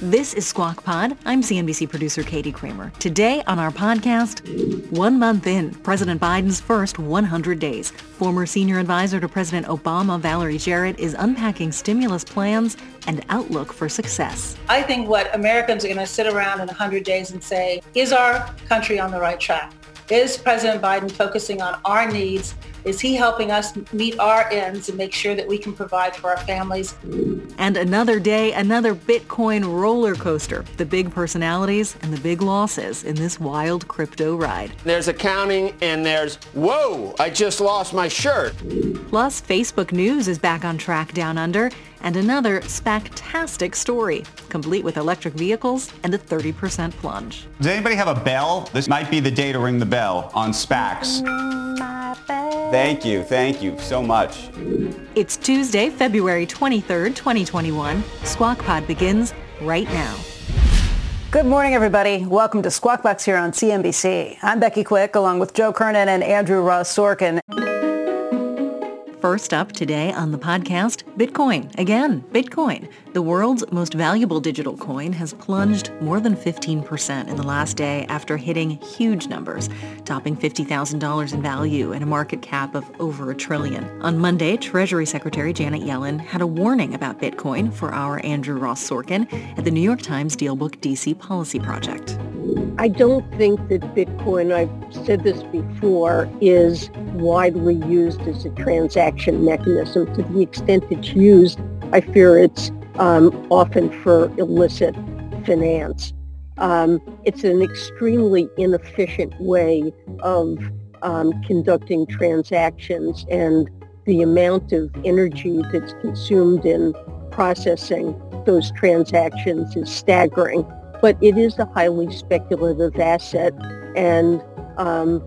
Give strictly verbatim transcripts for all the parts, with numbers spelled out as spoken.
This is Squawk Pod. I'm C N B C producer Katie Kramer. Today on our podcast, one month in, President Biden's first one hundred days. Former senior advisor to President Obama, Valerie Jarrett, is unpacking stimulus plans and outlook for success. I think what Americans are going to sit around in one hundred days and say, is our country on the right track? Is President Biden focusing on our needs? Is he helping us meet our ends and make sure that we can provide for our families? And another day, another Bitcoin roller coaster. The big personalities and the big losses in this wild crypto ride. There's accounting and there's, whoa, I just lost my shirt. Plus, Facebook News is back on track down under. And another SPACtastic story, complete with electric vehicles and a thirty percent plunge. Does anybody have a bell? This might be the day to ring the bell on SPACs. Thank you, thank you so much. It's Tuesday, February twenty-third, twenty twenty-one. Squawk Pod begins right now. Good morning, everybody. Welcome to Squawk Box here on C N B C. I'm Becky Quick, along with Joe Kernan and Andrew Ross Sorkin. First up today on the podcast, Bitcoin. Again, Bitcoin. The world's most valuable digital coin has plunged more than fifteen percent in the last day after hitting huge numbers, topping fifty thousand dollars in value and a market cap of over a trillion. On Monday, Treasury Secretary Janet Yellen had a warning about Bitcoin for our Andrew Ross Sorkin at the New York Times Dealbook D C Policy Project. I don't think that Bitcoin, I've said this before, is widely used as a transaction mechanism. To the extent it's used, I fear it's um, often for illicit finance. Um, it's an extremely inefficient way of um, conducting transactions, and the amount of energy that's consumed in processing those transactions is staggering. But it is a highly speculative asset, and, um,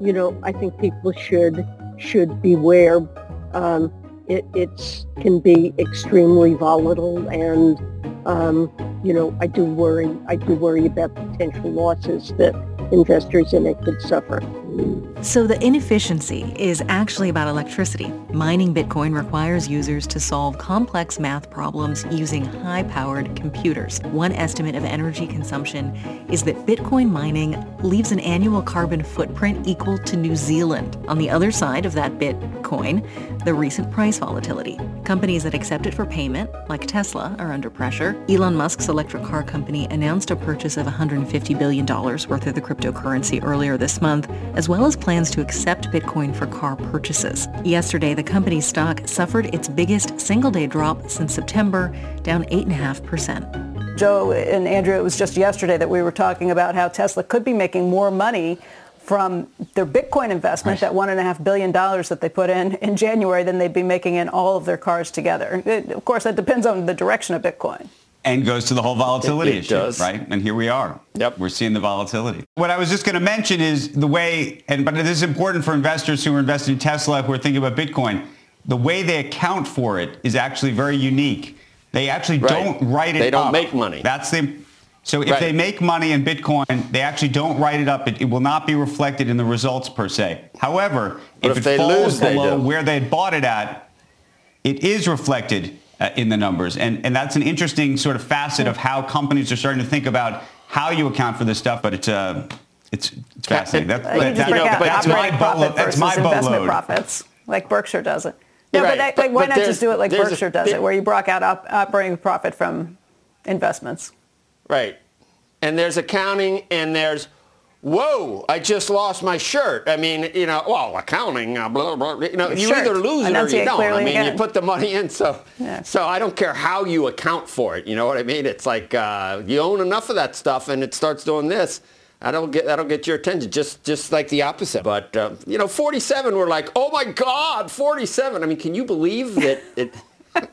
you know, I think people should should beware. Um, it it's, can be extremely volatile, and, um, you know, I do worry, I do worry about potential losses that investors in it could suffer. So the inefficiency is actually about electricity. Mining Bitcoin requires users to solve complex math problems using high-powered computers. One estimate of energy consumption is that Bitcoin mining leaves an annual carbon footprint equal to New Zealand. On the other side of that Bitcoin, the recent price volatility. Companies that accept it for payment, like Tesla, are under pressure. Elon Musk's electric car company announced a purchase of one hundred fifty billion dollars worth of the cryptocurrency earlier this month, as well as plans to accept Bitcoin for car purchases. Yesterday, the company's stock suffered its biggest single-day drop since September, down eight point five percent. Joe and Andrew, it was just yesterday that we were talking about how Tesla could be making more money from their Bitcoin investment, right, that one point five billion dollars that they put in in January, than they'd be making in all of their cars together. It, of course, that depends on the direction of Bitcoin. And goes to the whole volatility issue, right? And here we are. Yep. We're seeing the volatility. What I was just going to mention is the way, and but this is important for investors who are invested in Tesla, who are thinking about Bitcoin, the way they account for it is actually very unique. They actually right. don't write it up. They don't up. make money. That's the So if right. they make money in Bitcoin, they actually don't write it up. It, it will not be reflected in the results per se. However, if, if it falls lose, below they where they bought it at, it is reflected Uh, in the numbers. And and that's an interesting sort of facet of how companies are starting to think about how you account for this stuff. But it's uh, it's, it's fascinating. That's, uh, that, that, you know, that, that's my boatload. That's my investment profits, like Berkshire does it. No, right. but, that, but like, why but not just do it like Berkshire a, does it, where you block out op- operating profit from investments? Right. And there's accounting and there's, whoa, I just lost my shirt. I mean, you know, well, accounting, uh, blah, blah, blah. You know, you shirt. either lose it or you don't. I mean, again. you put the money in, so yeah. so I don't care how you account for it. You know what I mean? It's like uh, you own enough of that stuff and it starts doing this. I don't get that'll get your attention, just just like the opposite. But, uh, you know, forty-seven, we're like, oh, my God, forty-seven. I mean, can you believe that it I,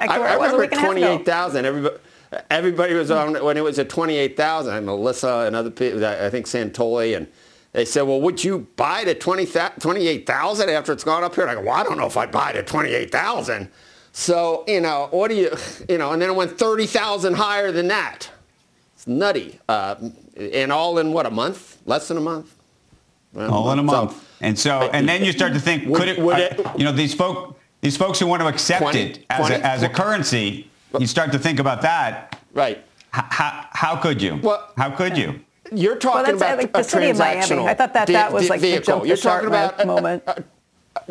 I remember twenty-eight thousand. Everybody, everybody was on when it was at twenty-eight thousand. Melissa and other people, I think Santoli, and they said, well, would you buy it at twenty-eight thousand after it's gone up here? And I go, well, I don't know if I'd buy it at twenty-eight thousand. So, you know, what do you, you know, and then it went thirty thousand higher than that. It's nutty. Uh, and all in what, a month? Less than a month? Well, all in a month. So, and so, and then you start to think, would, could it, would it I, you know, these folk, these folks who want to accept twenty, it as, twenty, a, as twenty. a currency, you start to think about that. Right. How, how could you? Well, how could you? You're talking well, about like the a city of Miami. I thought that that was like vehicle. the jump You're the talking about a, moment. A,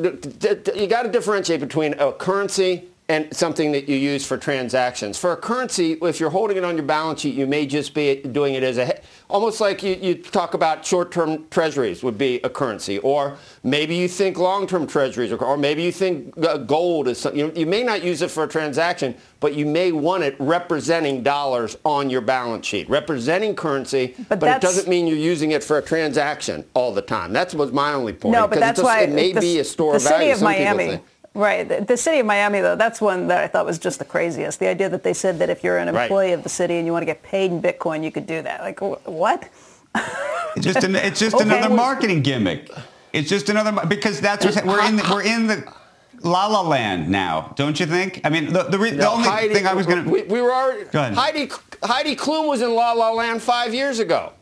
a, a, you got to differentiate between a currency and something that you use for transactions. For a currency, if you're holding it on your balance sheet, you may just be doing it as a, almost like you, you talk about short-term treasuries would be a currency, or maybe you think long-term treasuries, or, or maybe you think gold is something. You, you may not use it for a transaction, but you may want it representing dollars on your balance sheet, representing currency, but, but it doesn't mean you're using it for a transaction all the time. That was my only point. No, but that's just, why it may the, be a store the of value. City of Some Miami. Right. The, the city of Miami, though, that's one that I thought was just the craziest. The idea that they said that if you're an employee right. of the city and you want to get paid in Bitcoin, you could do that. Like, wh- what? It's just, an, it's just okay. another marketing gimmick. It's just another, because that's what's, we're in the, we're in the la la land now, don't you think? I mean, the, the, re, no, the only Heidi, thing I was going to... We, we were already... Go ahead. Heidi, Heidi Klum was in la la land five years ago.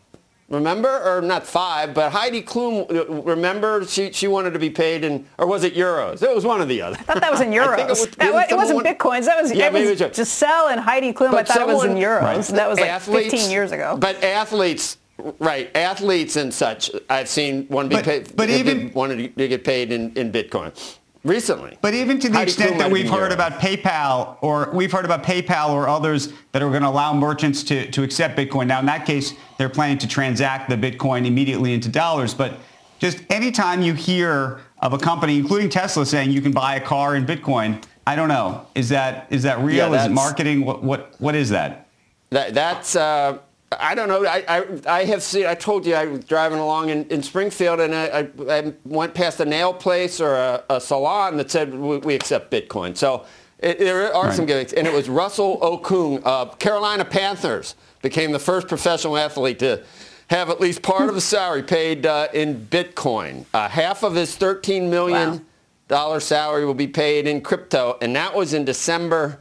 Remember? Or not five, but Heidi Klum, remember, she she wanted to be paid in, or was it euros? It was one or the other. I thought that was in euros. I think it, was, that was, it wasn't one, bitcoins. That was, yeah, it was, it was Giselle and Heidi Klum. I thought someone, it was in euros. Right. That was like athletes, fifteen years ago. But athletes, right, athletes and such, I've seen one be but, paid, but even, wanted to get paid in, in Bitcoin recently. But even to the Heidi extent Klum that we've heard euros. about PayPal, or we've heard about PayPal or others that are going to allow merchants to, to accept Bitcoin. Now, in that case, they're planning to transact the Bitcoin immediately into dollars. But just anytime you hear of a company, including Tesla, saying you can buy a car in Bitcoin, I don't know. Is that is that real? Yeah, is it marketing? What what what is that? that that's uh, I don't know. I, I I have seen. I told you I was driving along in, in Springfield, and I, I, I went past a nail place or a, a salon that said we, we accept Bitcoin. So it, there are right. some gimmicks, and it was Russell Okung, uh, Carolina Panthers. Became the first professional athlete to have at least part of his salary paid uh, in Bitcoin. Uh, half of his thirteen million dollars wow. salary will be paid in crypto, and that was in December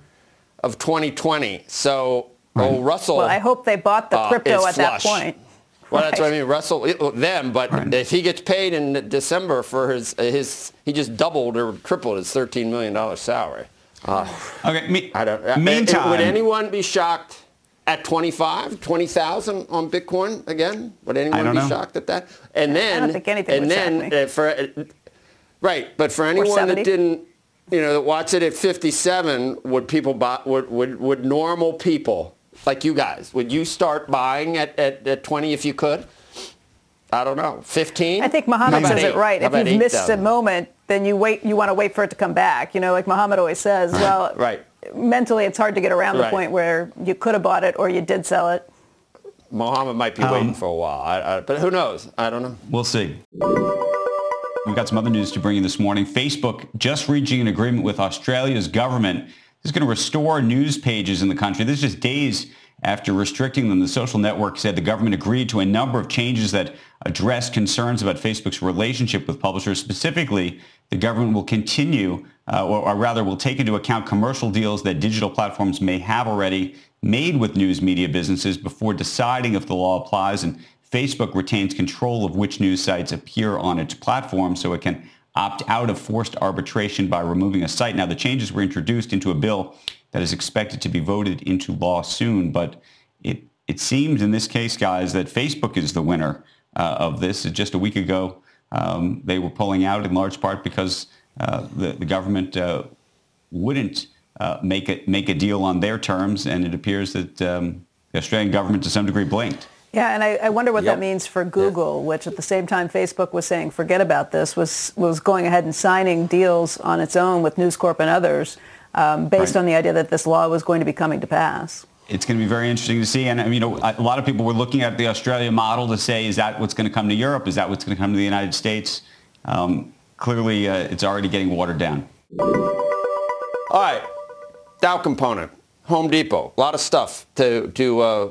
of twenty twenty. So, oh, Russell. Well, I hope they bought the crypto uh, at flush. that point. Well, right. that's what I mean, Russell, it, them. But right. if he gets paid in December for his his, he just doubled or tripled his thirteen million dollars salary. Uh, okay. Me- I don't. Meantime, I, would anyone be shocked? At twenty-five, twenty thousand on Bitcoin again? Would anyone be shocked at that? And then, I don't think anything was happening. Uh, for, uh, right, but for anyone that didn't, you know, that watched it at fifty-seven, would people buy? Would would, would normal people like you guys? Would you start buying at, at, at twenty if you could? I don't know. fifteen? I think Muhammad says it right. If you've missed a moment, then you wait. You want to wait for it to come back. You know, like Muhammad always says. Well, right. Mentally, it's hard to get around the right. point where you could have bought it or you did sell it. Muhammad might be um, waiting for a while, I, I, but who knows? I don't know. We'll see. We've got some other news to bring you this morning. Facebook just reaching an agreement with Australia's government. This is going to restore news pages in the country. This is just days after restricting them. The social network said the government agreed to a number of changes that address concerns about Facebook's relationship with publishers. Specifically, the government will continue Uh, or, or rather will take into account commercial deals that digital platforms may have already made with news media businesses before deciding if the law applies. And Facebook retains control of which news sites appear on its platform, so it can opt out of forced arbitration by removing a site. Now, the changes were introduced into a bill that is expected to be voted into law soon, but it, it seems in this case, guys, that Facebook is the winner uh, of this. Just a week ago, um, they were pulling out in large part because Uh, the, the government uh, wouldn't uh, make a, make a deal on their terms, and it appears that um, the Australian government to some degree blinked. Yeah, and I, I wonder what yep. that means for Google, yeah. which at the same time Facebook was saying, forget about this, was was going ahead and signing deals on its own with News Corp and others um, based right. on the idea that this law was going to be coming to pass. It's going to be very interesting to see. And, you know, a lot of people were looking at the Australia model to say, is that what's going to come to Europe? Is that what's going to come to the United States? Um Clearly, uh, it's already getting watered down. All right. Dow component, Home Depot, a lot of stuff to to uh,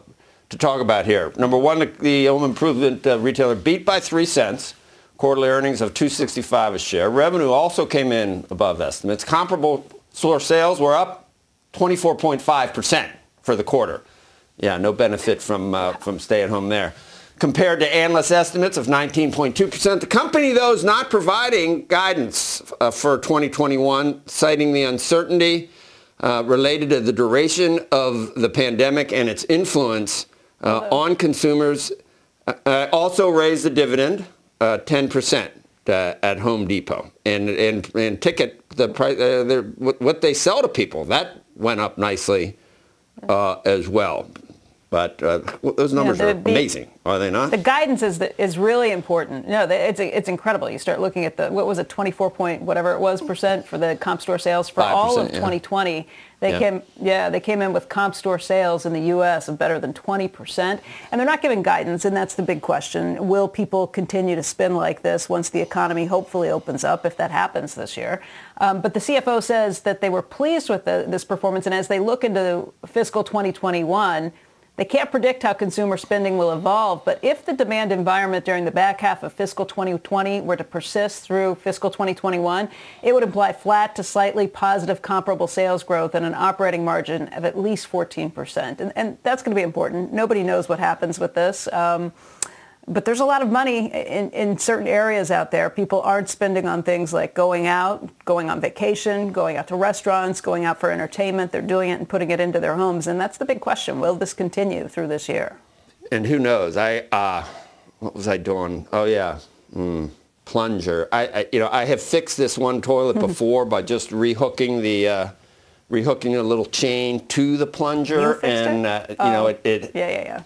to talk about here. Number one, the home improvement uh, retailer beat by three cents. Quarterly earnings of two sixty-five a share. Revenue also came in above estimates. Comparable store sales were up twenty-four point five percent for the quarter. Yeah, no benefit from uh, from stay at home there. Compared to analyst estimates of nineteen point two percent, the company, though, is not providing guidance uh, for twenty twenty-one, citing the uncertainty uh, related to the duration of the pandemic and its influence uh, on consumers. Uh, also raised the dividend. Uh, ten percent uh, at Home Depot, and and and ticket the price uh, their, what they sell to people, that went up nicely uh, as well. But uh, those numbers, you know, the, are the, amazing, are they not? The guidance is the, is really important. No, the, it's it's incredible. You start looking at the what was it twenty-four point whatever it was percent for the comp store sales for all of yeah. twenty twenty. They yeah. came yeah they came in with comp store sales in the U S of better than twenty percent, and they're not giving guidance, and that's the big question. Will people continue to spend like this once the economy hopefully opens up, if that happens this year? Um, but the C F O says that they were pleased with the, this performance, and as they look into fiscal twenty twenty-one. They can't predict how consumer spending will evolve, but if the demand environment during the back half of fiscal twenty twenty were to persist through fiscal twenty twenty-one, it would imply flat to slightly positive comparable sales growth and an operating margin of at least fourteen percent. And, and that's going to be important. Nobody knows what happens with this. Um, But there's a lot of money in, in certain areas out there. People aren't spending on things like going out, going on vacation, going out to restaurants, going out for entertainment. They're doing it and putting it into their homes. And that's the big question. Will this continue through this year? And who knows? I uh, what was I doing? Oh, yeah. Mm, plunger. I, I you know, I have fixed this one toilet before by just rehooking the uh, rehooking a little chain to the plunger. And, uh, you um, know, it, it. Yeah, yeah, yeah.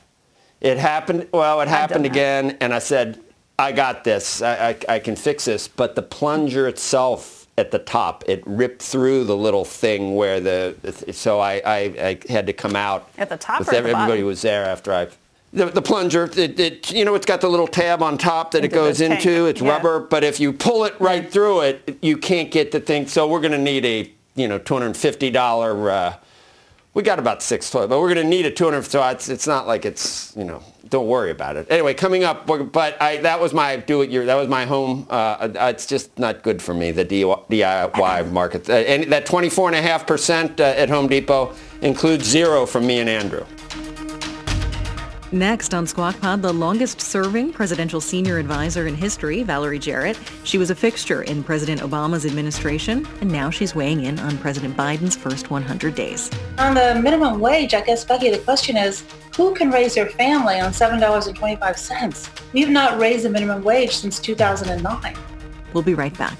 It happened, well, it happened again, and I said, I got this, I, I, I can fix this, but the plunger itself at the top, it ripped through the little thing where the, so I, I, I had to come out. At the top or at the bottom? Everybody was there after I, the, the plunger, it, it, you know, it's got the little tab on top that it goes into, it's rubber, but if you pull it right through it, you can't get the thing, so we're going to need a, you know, two hundred fifty dollars, uh, we got about six toilets, but we're going to need a two hundred. So it's, it's not like it's, you know, don't worry about it. Anyway, coming up, but I, that was my do it your, that was my home. Uh, it's just not good for me, the D I Y market. Uh, and that twenty-four point five percent uh, at Home Depot includes zero from me and Andrew. Next on Squawk Pod, the longest-serving presidential senior advisor in history, Valerie Jarrett. She was a fixture in President Obama's administration, and now she's weighing in on President Biden's first one hundred days. On the minimum wage, I guess, Becky, the question is, who can raise their family on seven dollars and twenty-five cents? We've not raised the minimum wage since two thousand nine. We'll be right back.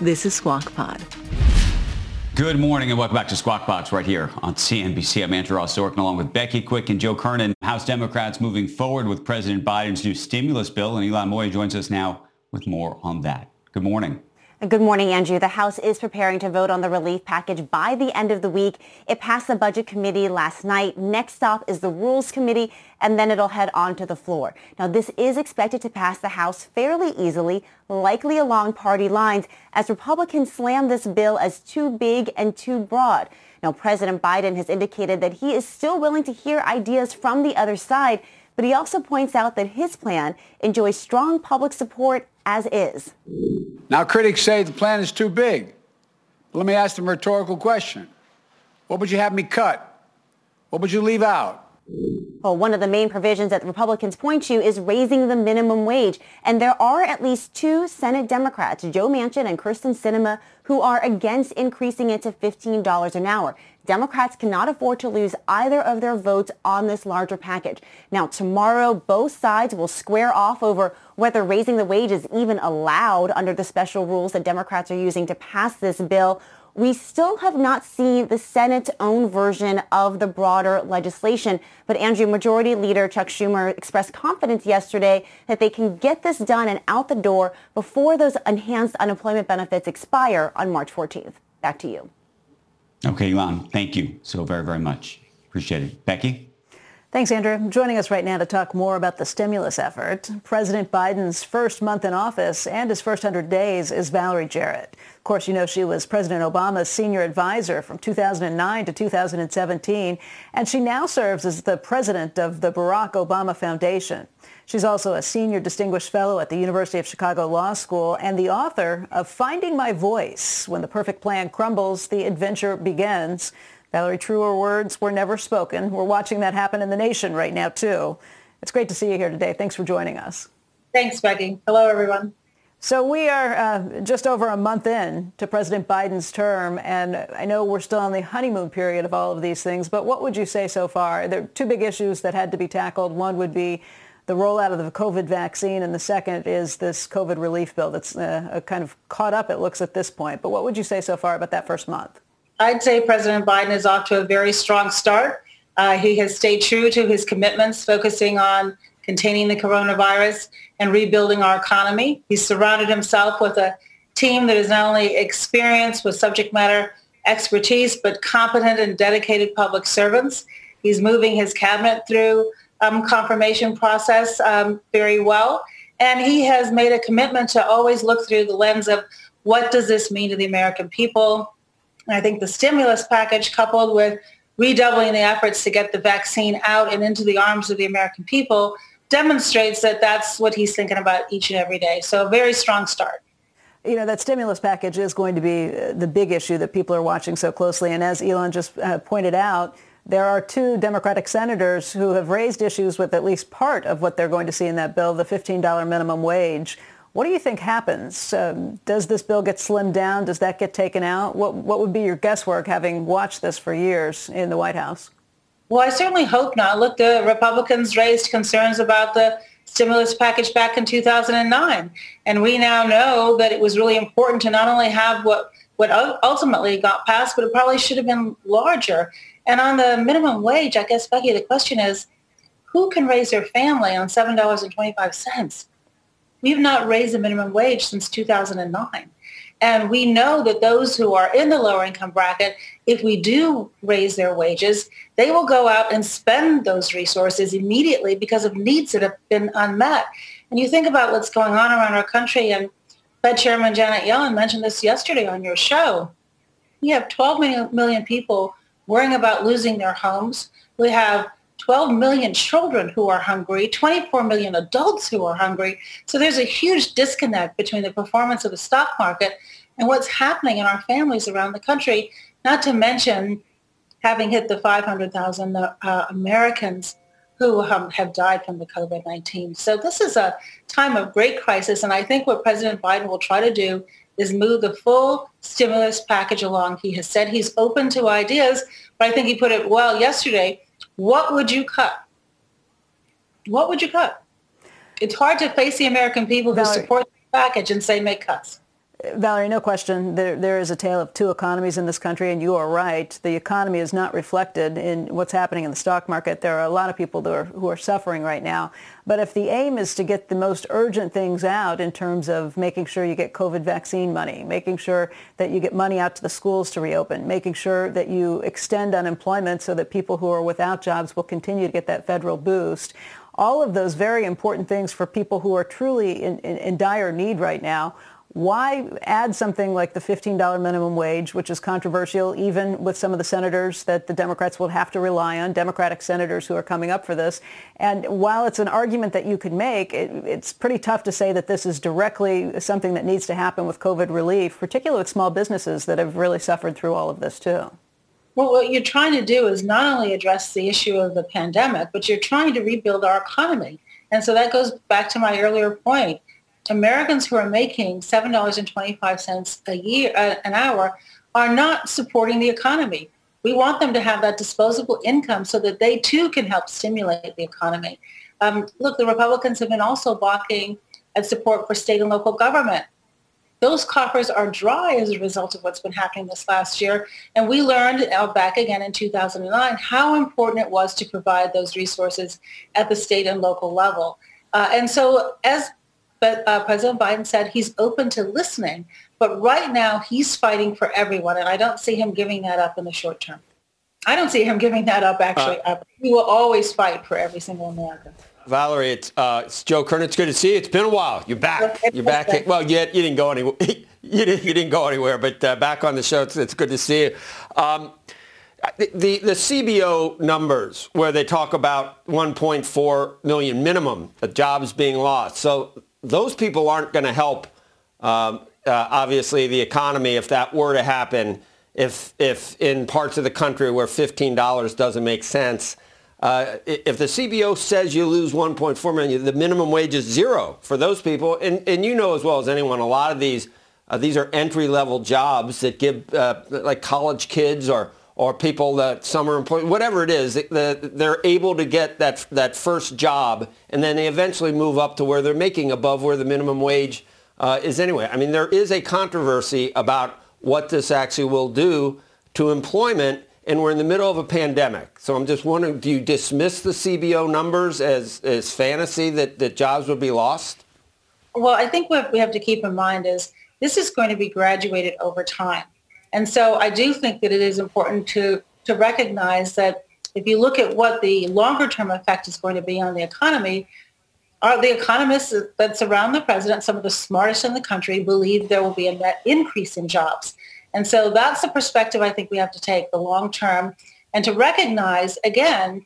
This is Squawk Pod. Good morning and welcome back to Squawk Box right here on C N B C. I'm Andrew Ross Sorkin along with Becky Quick and Joe Kernan. House Democrats moving forward with President Biden's new stimulus bill, and Ylan Mui joins us now with more on that. Good morning. Good morning, Andrew. The House is preparing to vote on the relief package by the end of the week. It passed the Budget Committee last night. Next stop is the Rules Committee, and then it'll head on to the floor. Now, this is expected to pass the House fairly easily, likely along party lines, as Republicans slam this bill as too big and too broad. Now, President Biden has indicated that he is still willing to hear ideas from the other side, but he also points out that his plan enjoys strong public support as is. Now, critics say the plan is too big. But let me ask them a rhetorical question. What would you have me cut? What would you leave out? Well, one of the main provisions that the Republicans point to is raising the minimum wage. And there are at least two Senate Democrats, Joe Manchin and Kyrsten Sinema, who are against increasing it to fifteen dollars an hour. Democrats cannot afford to lose either of their votes on this larger package. Now, tomorrow, both sides will square off over whether raising the wage is even allowed under the special rules that Democrats are using to pass this bill. We still have not seen the Senate's own version of the broader legislation. But Andrew, Majority Leader Chuck Schumer expressed confidence yesterday that they can get this done and out the door before those enhanced unemployment benefits expire on March fourteenth. Back to you. Okay, Ylan, thank you so very, very much. Appreciate it. Becky? Thanks, Andrew. Joining us right now to talk more about the stimulus effort, President Biden's first month in office and his first one hundred days, is Valerie Jarrett. Of course, you know she was President Obama's senior advisor from two thousand nine to two thousand seventeen, and she now serves as the president of the Barack Obama Foundation. She's also a senior distinguished fellow at the University of Chicago Law School and the author of Finding My Voice, When the Perfect Plan Crumbles, the Adventure Begins. Valerie, truer words were never spoken. We're watching that happen in the nation right now, too. It's great to see you here today. Thanks for joining us. Thanks, Becky. Hello, everyone. So we are uh, just over a month in to President Biden's term, and I know we're still on the honeymoon period of all of these things, but what would you say so far? There are two big issues that had to be tackled. One would be the rollout of the COVID vaccine, and the second is this COVID relief bill that's uh, kind of caught up, it looks, at this point. But what would you say so far about that first month? I'd say President Biden is off to a very strong start. Uh, he has stayed true to his commitments, focusing on containing the coronavirus and rebuilding our economy. He's surrounded himself with a team that is not only experienced with subject matter expertise, but competent and dedicated public servants. He's moving his cabinet through um, confirmation process um, very well. And he has made a commitment to always look through the lens of what does this mean to the American people? And I think the stimulus package, coupled with redoubling the efforts to get the vaccine out and into the arms of the American people, demonstrates that that's what he's thinking about each and every day. So a very strong start. You know, that stimulus package is going to be the big issue that people are watching so closely. And as Ylan just uh, pointed out, there are two Democratic senators who have raised issues with at least part of what they're going to see in that bill, the fifteen dollars minimum wage. What do you think happens? Um, does this bill get slimmed down? Does that get taken out? What what would be your guesswork, having watched this for years in the White House? Well, I certainly hope not. Look, the Republicans raised concerns about the stimulus package back in two thousand nine, and we now know that it was really important to not only have what, what ultimately got passed, but it probably should have been larger. And on the minimum wage, I guess, Becky, the question is, who can raise their family on seven dollars and twenty-five cents? We've not raised the minimum wage since two thousand nine. And we know that those who are in the lower income bracket, if we do raise their wages, they will go out and spend those resources immediately because of needs that have been unmet. And you think about what's going on around our country, and Fed Chairman Janet Yellen mentioned this yesterday on your show. We have twelve million people worrying about losing their homes. We have twelve million children who are hungry, twenty-four million adults who are hungry. So there's a huge disconnect between the performance of the stock market and what's happening in our families around the country, not to mention having hit the five hundred thousand uh, Americans who um, have died from the COVID nineteen. So this is a time of great crisis, and I think what President Biden will try to do is move the full stimulus package along. He has said he's open to ideas, but I think he put it well yesterday. What would you cut? What would you cut? It's hard to face the American people who Valerie, support the package and say make cuts. Valerie, no question. There, there is a tale of two economies in this country, and you are right. The economy is not reflected in what's happening in the stock market. There are a lot of people who are, who are suffering right now. But if the aim is to get the most urgent things out in terms of making sure you get COVID vaccine money, making sure that you get money out to the schools to reopen, making sure that you extend unemployment so that people who are without jobs will continue to get that federal boost, all of those very important things for people who are truly in, in, in dire need right now, why add something like the fifteen dollars minimum wage, which is controversial even with some of the senators that the Democrats will have to rely on, Democratic senators who are coming up for this? And while it's an argument that you could make, it, it's pretty tough to say that this is directly something that needs to happen with COVID relief, particularly with small businesses that have really suffered through all of this, too. Well, what you're trying to do is not only address the issue of the pandemic, but you're trying to rebuild our economy. And so that goes back to my earlier point. Americans who are making seven dollars and twenty-five cents a year, uh, an hour are not supporting the economy. We want them to have that disposable income so that they, too, can help stimulate the economy. Um, look, the Republicans have been also blocking at support for state and local government. Those coffers are dry as a result of what's been happening this last year. And we learned uh, back again in two thousand nine how important it was to provide those resources at the state and local level. Uh, and so as But uh, President Biden said he's open to listening, but right now he's fighting for everyone, and I don't see him giving that up in the short term. I don't see him giving that up, actually. Uh, he will always fight for every single American. Valerie, it's, uh, it's Joe Kernan. It's good to see you. It's been a while. You're back. You're back. Well, you, had, you didn't go anywhere. you, didn't, you didn't go anywhere, but uh, back on the show. It's, it's good to see you. Um, the, the, the C B O numbers where they talk about one point four million minimum of jobs being lost. So those people aren't going to help, um, uh, obviously, the economy if that were to happen, if if in parts of the country where fifteen dollars doesn't make sense. Uh, if the C B O says you lose one point four million, the minimum wage is zero for those people. And, and you know as well as anyone, a lot of these, uh, these are entry-level jobs that give, uh, like, college kids or, or people that summer employees, whatever it is, they're able to get that that first job, and then they eventually move up to where they're making above where the minimum wage uh, is anyway. I mean, there is a controversy about what this actually will do to employment, and we're in the middle of a pandemic. So I'm just wondering, do you dismiss the C B O numbers as, as fantasy that, that jobs would be lost? Well, I think what we have to keep in mind is this is going to be graduated over time. And so I do think that it is important to, to recognize that if you look at what the longer-term effect is going to be on the economy, are the economists that surround the president, some of the smartest in the country, believe there will be a net increase in jobs. And so that's the perspective I think we have to take, the long-term, and to recognize, again,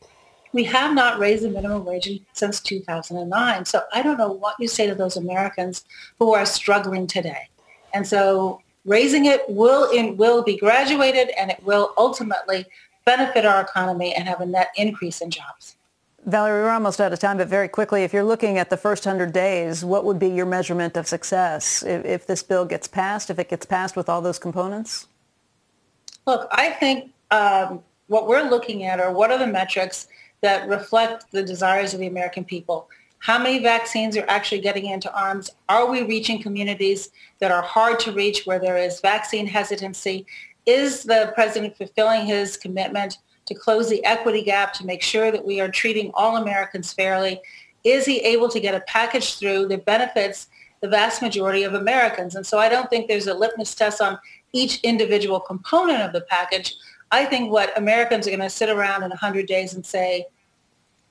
we have not raised the minimum wage since two thousand nine. So I don't know what you say to those Americans who are struggling today. And so raising it will in, will be graduated, and it will ultimately benefit our economy and have a net increase in jobs. Valerie, we're almost out of time, but very quickly, if you're looking at the first one hundred days, what would be your measurement of success if, if this bill gets passed, if it gets passed with all those components? Look, I think um, what we're looking at are what are the metrics that reflect the desires of the American people. How many vaccines are actually getting into arms? Are we reaching communities that are hard to reach where there is vaccine hesitancy? Is the president fulfilling his commitment to close the equity gap to make sure that we are treating all Americans fairly? Is he able to get a package through that benefits the vast majority of Americans? And so I don't think there's a litmus test on each individual component of the package. I think what Americans are going to sit around in one hundred days and say,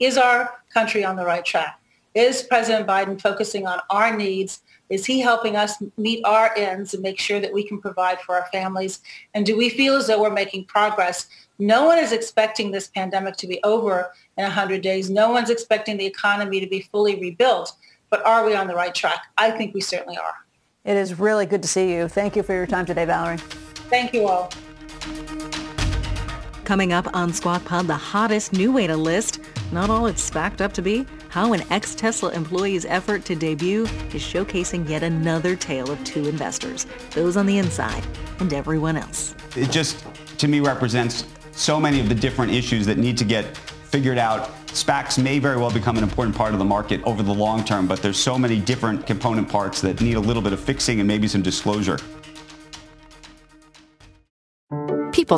is our country on the right track? Is President Biden focusing on our needs? Is he helping us meet our ends and make sure that we can provide for our families? And do we feel as though we're making progress? No one is expecting this pandemic to be over in one hundred days. No one's expecting the economy to be fully rebuilt. But are we on the right track? I think we certainly are. It is really good to see you. Thank you for your time today, Valerie. Thank you all. Coming up on Squawk Pod, the hottest new way to list. Not all it's backed up to be. How an ex-Tesla employee's effort to debut is showcasing yet another tale of two investors, those on the inside and everyone else. It just, to me, represents so many of the different issues that need to get figured out. SPACs may very well become an important part of the market over the long term, but there's so many different component parts that need a little bit of fixing and maybe some disclosure. People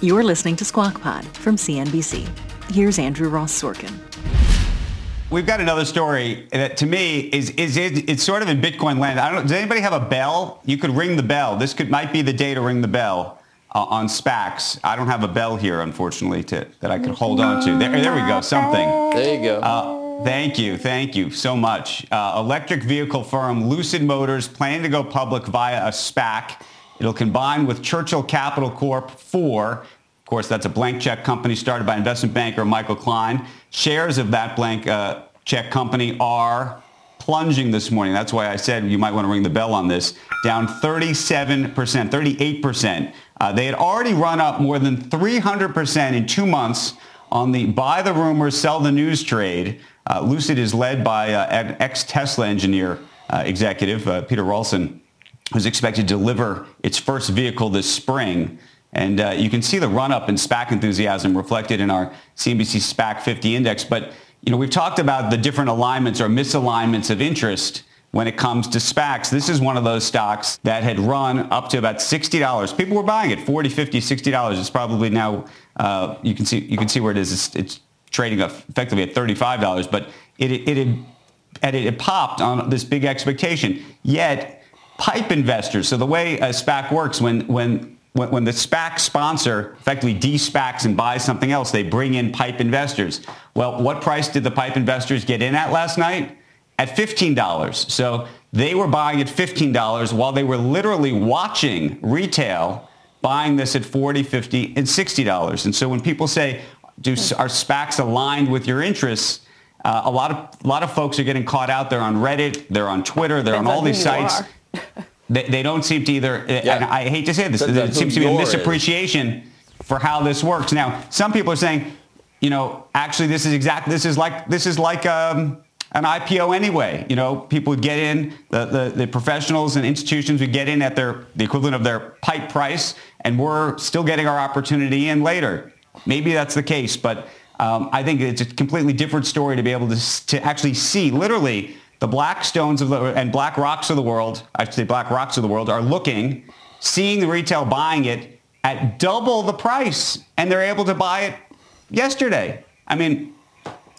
You're listening to Squawk Pod from C N B C. Here's Andrew Ross Sorkin. We've got another story that, to me, is is it, it's sort of in Bitcoin land. I don't. Does anybody have a bell? You could ring the bell. This could might be the day to ring the bell uh, on SPACs. I don't have a bell here, unfortunately, to, that I could hold on to. There, there we go. Something. There you go. Uh, Thank you. Thank you so much. Uh, electric vehicle firm Lucid Motors planning to go public via a SPAC. It'll combine with Churchill Capital Corp for, of course, that's a blank check company started by investment banker Michael Klein. Shares of that blank uh, check company are plunging this morning. That's why I said you might want to ring the bell on this. Down thirty-seven percent, thirty-eight percent. Uh, they had already run up more than three hundred percent in two months on the buy the rumors, sell the news trade. Uh, Lucid is led by uh, an ex-Tesla engineer uh, executive, uh, Peter Rawlson, who's expected to deliver its first vehicle this spring. And uh, you can see the run-up in SPAC enthusiasm reflected in our C N B C SPAC fifty index. But, you know, we've talked about the different alignments or misalignments of interest when it comes to SPACs. This is one of those stocks that had run up to about sixty dollars. People were buying it, forty, fifty, sixty dollars. It's probably now, uh, you can see you can see where it is. It's, it's trading effectively at thirty-five dollars, but it it it, it it popped on this big expectation. Yet, pipe investors, so the way a SPAC works, when when when the SPAC sponsor effectively de-SPACs and buys something else, they bring in pipe investors. Well, what price did the pipe investors get in at last night? At fifteen dollars. So they were buying at fifteen dollars while they were literally watching retail buying this at forty, fifty, and sixty dollars. And so when people say, Do, are SPACs aligned with your interests? Uh, a lot of a lot of folks are getting caught out. They're on Reddit. They're on Twitter. They're on all these sites. they, they don't seem to either. Yeah. And I hate to say this. There seems to be a misappreciation for how this works. Now, some people are saying, you know, actually, this is exactly this is like this is like um, an I P O anyway. You know, people would get in. The, the the professionals and institutions would get in at their the equivalent of their pipe price, and we're still getting our opportunity in later. Maybe that's the case, but um, I think it's a completely different story to be able to to actually see literally the Blackstones of the, and BlackRocks of the world, I should say BlackRocks of the world, are looking, seeing the retail buying it at double the price, and they're able to buy it yesterday. I mean,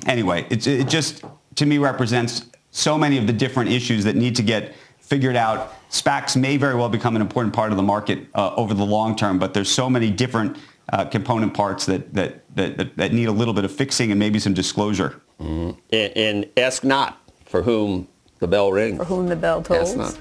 anyway, it's, it just, to me, represents so many of the different issues that need to get figured out. SPACs may very well become an important part of the market uh, over the long term, but there's so many different Uh, component parts that, that that that need a little bit of fixing and maybe some disclosure. Mm-hmm. And, and ask not for whom the bell rings. For whom the bell tolls. Ask not.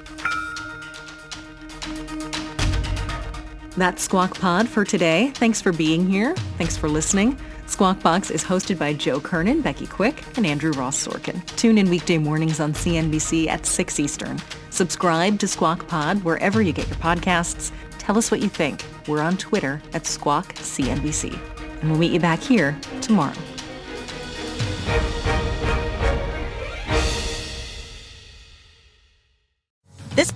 That's Squawk Pod for today. Thanks for being here. Thanks for listening. Squawk Box is hosted by Joe Kernan, Becky Quick, and Andrew Ross Sorkin. Tune in weekday mornings on C N B C at six Eastern. Subscribe to Squawk Pod wherever you get your podcasts. Tell us what you think. We're on Twitter at Squawk C N B C. And we'll meet you back here tomorrow. This